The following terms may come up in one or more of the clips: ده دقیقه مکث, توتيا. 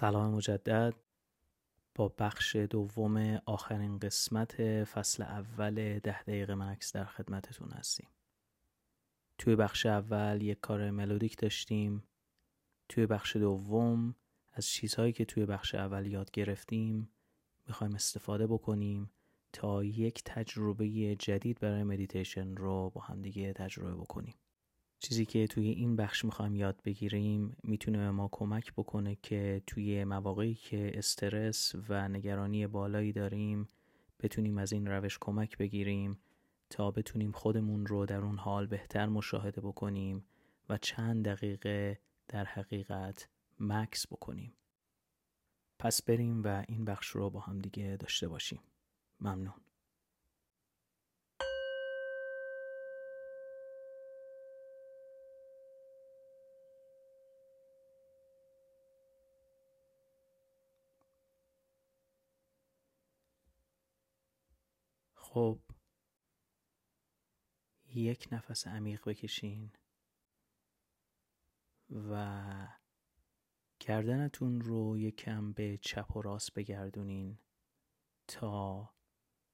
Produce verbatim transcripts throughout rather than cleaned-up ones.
سلام مجدد با بخش دوم آخرین قسمت فصل اول ده دقیقه مکث در خدمتتون هستیم. توی بخش اول یک کار ملودیک داشتیم. توی بخش دوم از چیزهایی که توی بخش اول یاد گرفتیم میخوایم استفاده بکنیم تا یک تجربه جدید برای مدیتیشن رو با همدیگه تجربه بکنیم. چیزی که توی این بخش میخوایم یاد بگیریم میتونه به ما کمک بکنه که توی مواقعی که استرس و نگرانی بالایی داریم بتونیم از این روش کمک بگیریم تا بتونیم خودمون رو در اون حال بهتر مشاهده بکنیم و چند دقیقه در حقیقت مکث بکنیم. پس بریم و این بخش رو با هم دیگه داشته باشیم. ممنون. خب، یک نفس عمیق بکشین و گردنتون رو یکم به چپ و راست بگردونین تا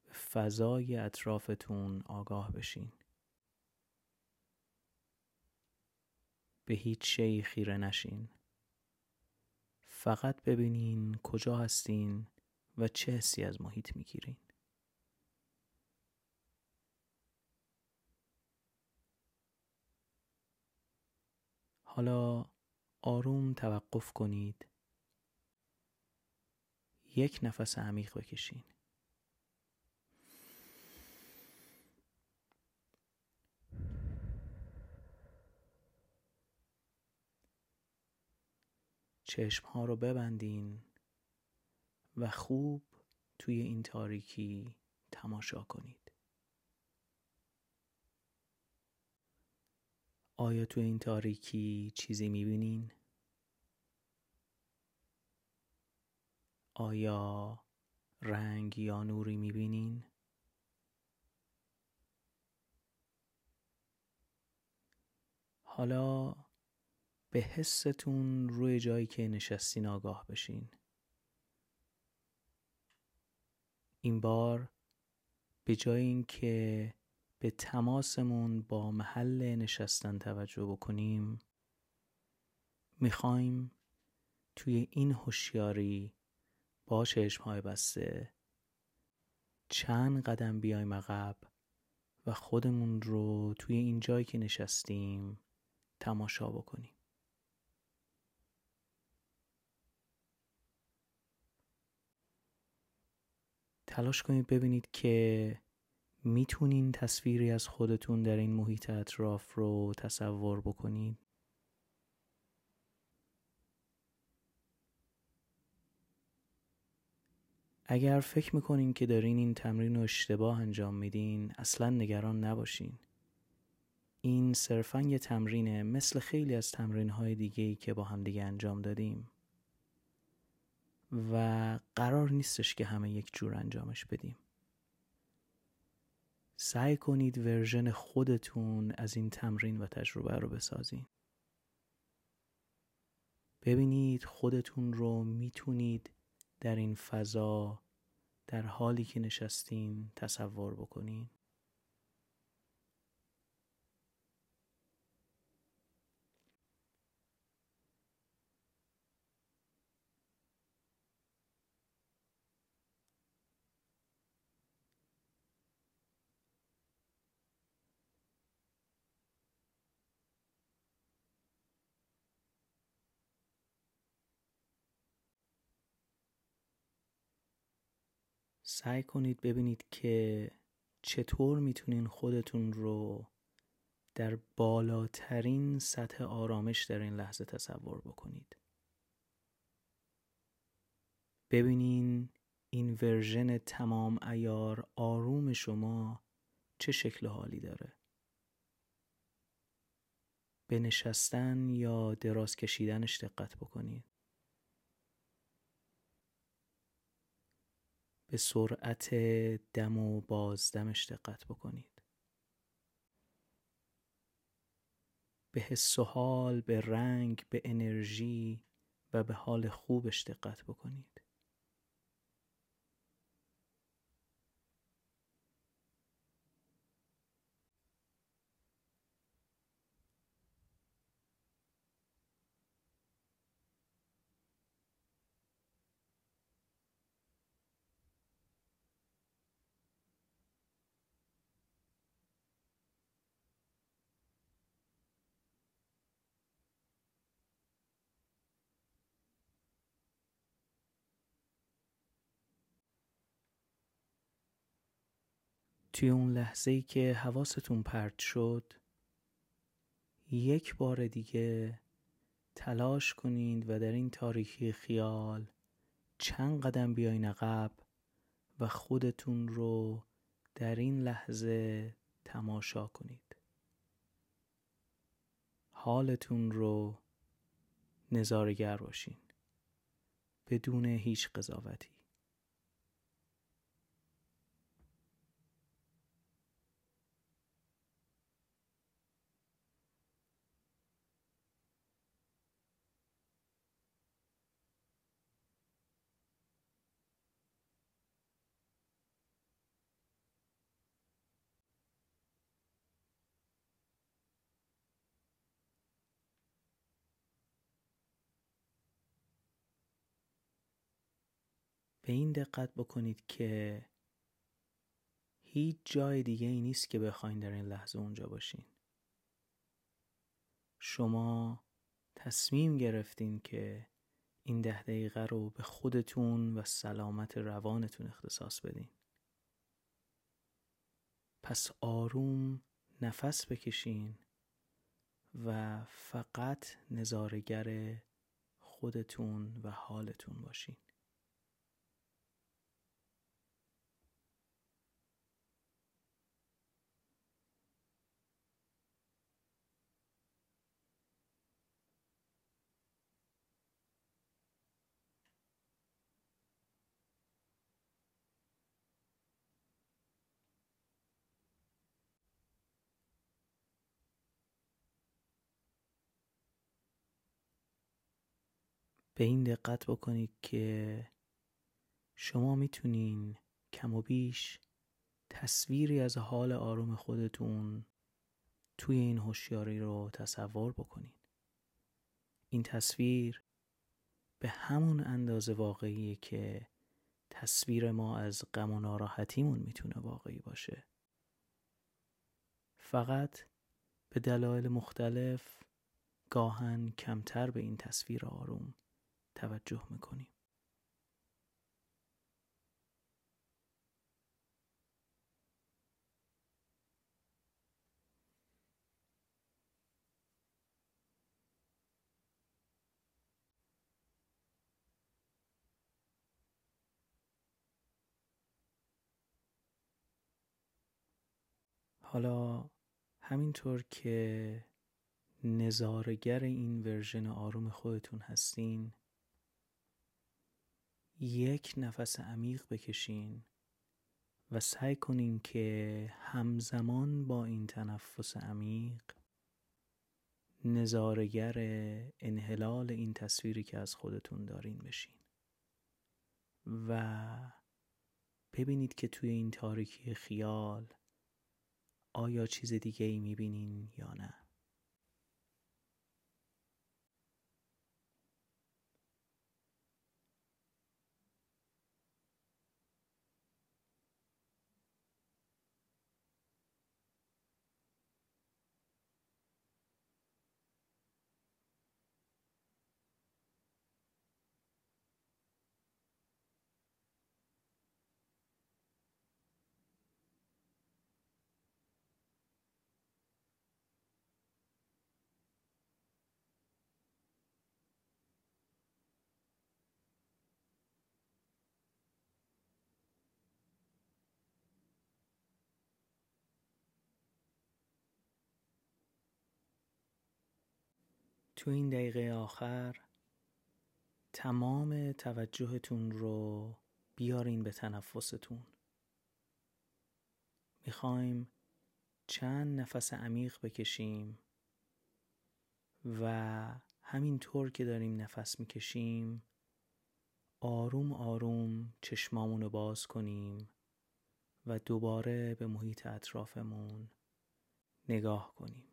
به فضای اطرافتون آگاه بشین. به هیچ شیء خیره نشین. فقط ببینین کجا هستین و چه حسی از محیط میگیرین. حالا آروم توقف کنید. یک نفس عمیق بکشین. چشم‌ها رو ببندین و خوب توی این تاریکی تماشا کنید. آیا تو این تاریکی چیزی می‌بینین؟ آیا رنگ یا نوری می‌بینین؟ حالا به حستون روی جایی که نشستین آگاه بشین. این بار به جای اینکه به تماسمون با محل نشستن توجه بکنیم، میخوایم توی این هوشیاری با چشم‌های بسته چند قدم بیایم عقب و خودمون رو توی این جایی که نشستیم تماشا بکنیم. تلاش کنید ببینید که میتونین تصویری از خودتون در این محیط اطراف رو تصور بکنید. اگر فکر میکنین که دارین این تمرین رو اشتباه انجام میدین، اصلا نگران نباشین. این صرفاً یه تمرینه، مثل خیلی از تمرین‌های دیگه‌ای که با هم دیگه انجام دادیم و قرار نیستش که همه یک جور انجامش بدیم. سعی کنید ورژن خودتون از این تمرین و تجربه رو بسازین. ببینید خودتون رو میتونید در این فضا در حالی که نشستین تصور بکنین. سعی کنید ببینید که چطور میتونین خودتون رو در بالاترین سطح آرامش در این لحظه تصور بکنید. ببینین این ورژن تمام عیار آروم شما چه شکل حالی داره. به نشستن یا دراز کشیدنش دقت بکنید. به سرعت دم و بازدمش دقت بکنید. به حس و حال، به رنگ، به انرژی و به حال خوبش دقت بکنید. توی اون لحظه‌ای که حواستون پرت شد، یک بار دیگه تلاش کنید و در این تاریکی خیال چند قدم بیاین عقب و خودتون رو در این لحظه تماشا کنید. حالتون رو نظاره‌گر باشین بدون هیچ قضاوتی. به این دقت بکنید که هیچ جای دیگه ای نیست که بخواین در این لحظه اونجا باشین. شما تصمیم گرفتین که این ده دقیقه رو به خودتون و سلامت روانتون اختصاص بدین. پس آروم نفس بکشین و فقط نظاره‌گر خودتون و حالتون باشین. به این دقت بکنید که شما میتونین کم و بیش تصویری از حال آروم خودتون توی این هوشیاری رو تصور بکنین. این تصویر به همون اندازه واقعیه که تصویر ما از غم و ناراحتیمون میتونه واقعی باشه. فقط به دلایل مختلف گاهن کمتر به این تصویر آروم توجه میکنیم. حالا همینطور که نظاره‌گر این ورژن آروم خودتون هستین، یک نفس عمیق بکشین و سعی کنین که همزمان با این تنفس عمیق نظاره‌گر انحلال این تصویری که از خودتون دارین بشین و ببینید که توی این تاریکی خیال آیا چیز دیگه ای میبینین یا نه. تو این دقیقه آخر تمام توجهتون رو بیارین به تنفستون. میخوایم چند نفس عمیق بکشیم و همینطور که داریم نفس میکشیم آروم آروم چشمامونو باز کنیم و دوباره به محیط اطرافمون نگاه کنیم.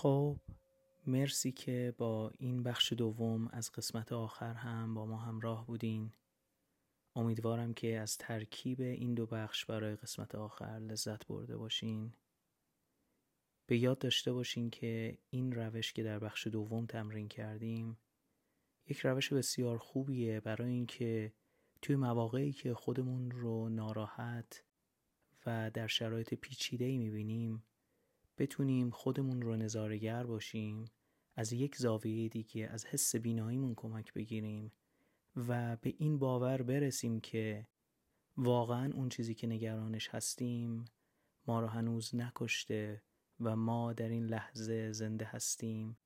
خب مرسی که با این بخش دوم از قسمت آخر هم با ما همراه بودین. امیدوارم که از ترکیب این دو بخش برای قسمت آخر لذت برده باشین. به یاد داشته باشین که این روش که در بخش دوم تمرین کردیم یک روش بسیار خوبیه برای اینکه توی مواقعی که خودمون رو ناراحت و در شرایط پیچیده‌ای می‌بینیم بتونیم خودمون رو نظاره‌گر باشیم، از یک زاویه دیگه از حس بیناییمون کمک بگیریم و به این باور برسیم که واقعاً اون چیزی که نگرانش هستیم ما رو هنوز نکشته و ما در این لحظه زنده هستیم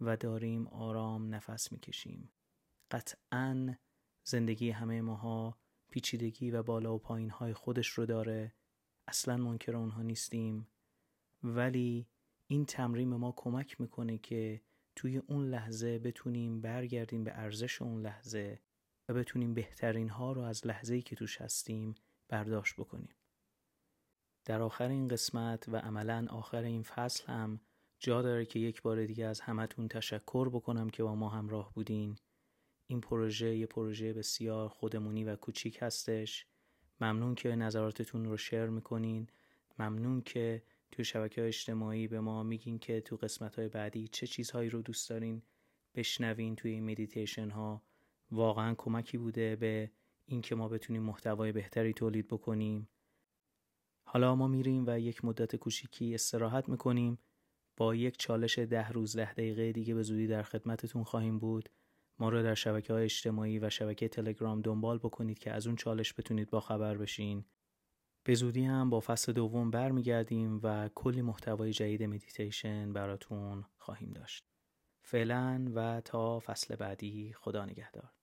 و داریم آرام نفس میکشیم. قطعاً زندگی همه ماها پیچیدگی و بالا و پایین‌های خودش رو داره، اصلاً منکر اونها نیستیم، ولی این تمرین ما کمک میکنه که توی اون لحظه بتونیم برگردیم به ارزش اون لحظه و بتونیم بهترین ها رو از لحظه‌ای که توش هستیم برداشت بکنیم. در آخر این قسمت و عملاً آخر این فصل هم جا داره که یک بار دیگه از همتون تشکر بکنم که با ما همراه بودین. این پروژه یه پروژه بسیار خودمونی و کوچیک هستش. ممنون که نظراتتون رو شیر میکنین. ممنون که تو شبکه‌های اجتماعی به ما میگین که تو قسمت‌های بعدی چه چیزهایی رو دوست دارین بشنوین توی این مدیتیشن‌ها. واقعاً کمکی بوده به این که ما بتونیم محتوای بهتری تولید بکنیم. حالا ما میریم و یک مدت کوچیکی استراحت میکنیم. با یک چالش ده روز ده دقیقه دیگه به زودی در خدمتتون خواهیم بود. ما رو در شبکه‌های اجتماعی و شبکه تلگرام دنبال بکنید که از اون چالش بتونید باخبر بشین. به زودی هم با فصل دوم برمیگردیم و کلی محتوای جدید مدیتیشن براتون خواهیم داشت. فعلا و تا فصل بعدی خدا نگهدار.